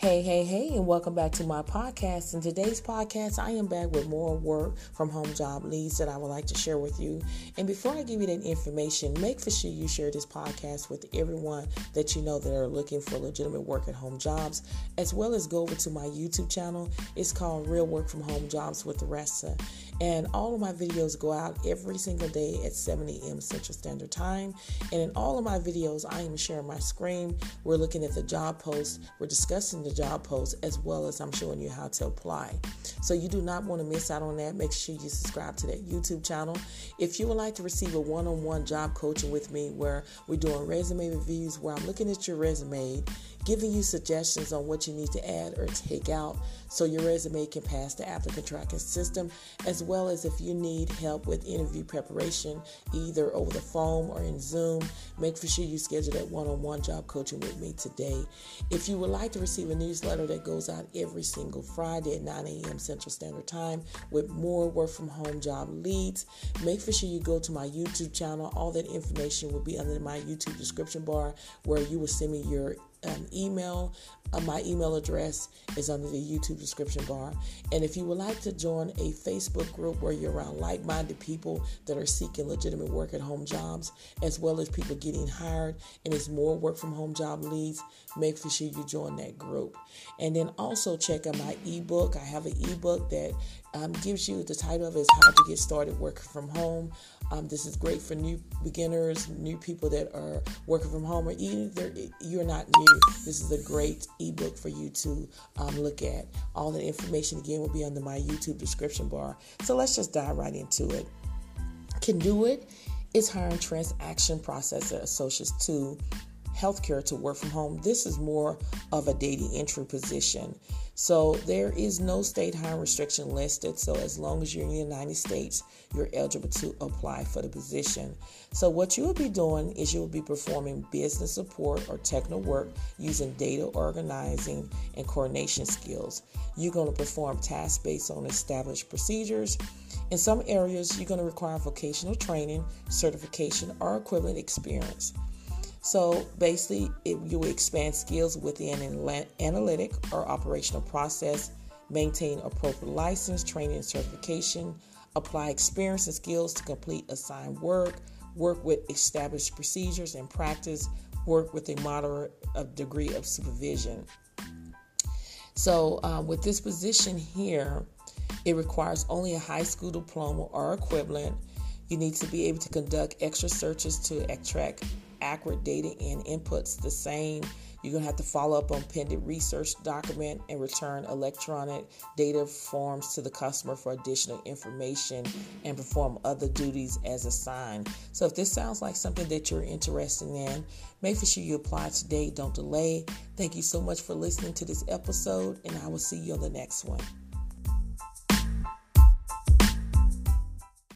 Hey, and welcome back to my podcast. In today's podcast, I am back with more work from home job leads that I would like to share with you. And before I give you that information, make for sure you share this podcast with everyone that you know that are looking for legitimate work at home jobs, as well as go over to my YouTube channel. It's called Real Work From Home Jobs with Ressa. And all of my videos go out every single day at 7 a.m. Central Standard Time. And in all of my videos, I am sharing my screen. We're looking at the job posts. We're discussing the job posts, as well as I'm showing you how to apply. So you do not want to miss out on that. Make sure you subscribe to that YouTube channel. If you would like to receive a one-on-one job coaching with me, where we're doing resume reviews, where I'm looking at your resume, giving you suggestions on what you need to add or take out so your resume can pass the applicant tracking system, as well as if you need help with interview preparation, either over the phone or in Zoom, make for sure you schedule that one-on-one job coaching with me today. If you would like to receive a newsletter that goes out every single Friday at 9 a.m. Central Standard Time with more work from home job leads, make for sure you go to my YouTube channel. All that information will be under my YouTube description bar, where you will send me your email. My email address is under the YouTube description bar. And if you would like to join a Facebook group where you're around like-minded people that are seeking legitimate work at home jobs, as well as people getting hired, and it's more work from home job leads, make for sure you join that group. And then also check out my ebook. I have an ebook that gives you, the title of it is How to Get Started Working From Home. This is great for new beginners, new people that are working from home, or either you're not new. This is a great ebook for you to look at. All the information again will be under my YouTube description bar. So let's just dive right into it. Can Do It is hiring transaction processor associates to healthcare to work from home. This is more of a data entry position. So there is no state hiring restriction listed. So as long as you're in the United States, you're eligible to apply for the position. So what you will be doing is you will be performing business support or technical work using data organizing and coordination skills. You're going to perform tasks based on established procedures. In some areas, you're going to require vocational training, certification, or equivalent experience. So basically, you expand skills within an analytic or operational process, maintain appropriate license, training, and certification, apply experience and skills to complete assigned work, work with established procedures and practice, work with a moderate degree of supervision. So with this position here, it requires only a high school diploma or equivalent. You need to be able to conduct extra searches to extract accurate data and inputs the same. You're going to have to follow up on pending research document and return electronic data forms to the customer for additional information and perform other duties as assigned. So if this sounds like something that you're interested in, make sure you apply today. Don't delay. Thank you so much for listening to this episode, and I will see you on the next one.